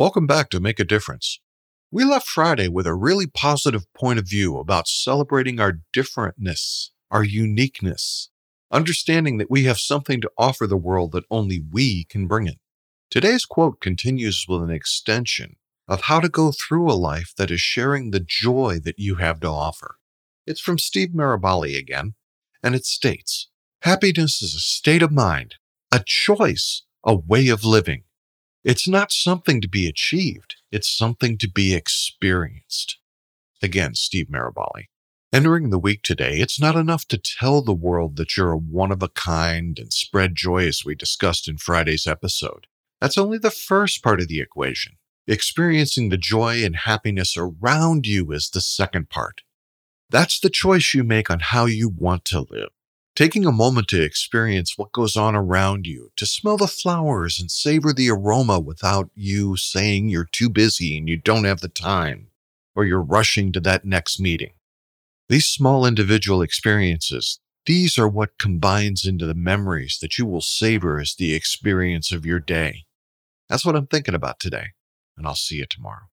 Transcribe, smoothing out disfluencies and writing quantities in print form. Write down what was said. Welcome back to Make a Difference. We left Friday with a really positive point of view about celebrating our differentness, our uniqueness, understanding that we have something to offer the world that only we can bring it. Today's quote continues with an extension of how to go through a life that is sharing the joy that you have to offer. It's from Steve Maraboli again, and it states, "Happiness is a state of mind, a choice, a way of living. It's not something to be achieved, it's something to be experienced." Again, Steve Maraboli. Entering the week today, it's not enough to tell the world that you're a one-of-a-kind and spread joy as we discussed in Friday's episode. That's only the first part of the equation. Experiencing the joy and happiness around you is the second part. That's the choice you make on how you want to live. Taking a moment to experience what goes on around you, to smell the flowers and savor the aroma without you saying you're too busy and you don't have the time, or you're rushing to that next meeting. These small individual experiences, these are what combines into the memories that you will savor as the experience of your day. That's what I'm thinking about today, and I'll see you tomorrow.